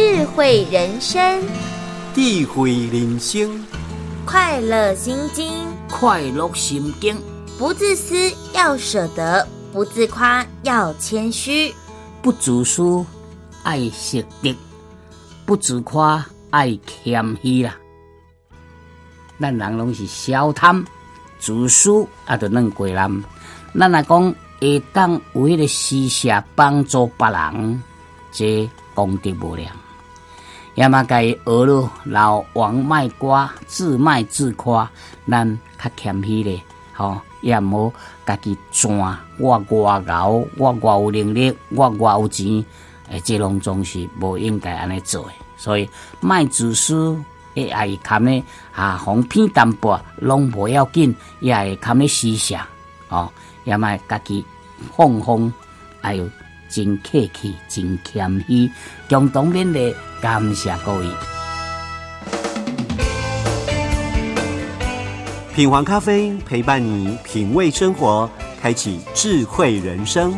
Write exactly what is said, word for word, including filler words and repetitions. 智慧人生，智慧人生，快乐心经，快乐心经。不自私要舍得，不自夸要谦虚，不自私爱惜德，不自夸爱谦虚啦。咱人拢是小贪、自私，啊，就弄过人。咱来讲，会当有迄个施舍帮助别人，这功德无量。也嘛，该学了老王卖瓜，自卖自夸，咱较谦虚咧，吼、哦，也无家己赚，我外牛，我外有能力，我外有钱，诶、欸，这拢总是无应该安尼做诶。所以，卖自私。也会堪咧啊，哄骗淡薄，拢无要紧，也会堪咧施舍哦，也卖家己放放，哎呦，真客气，真谦虚，共同勉励，感谢各位。品皇咖啡陪伴你品味生活，开启智慧人生。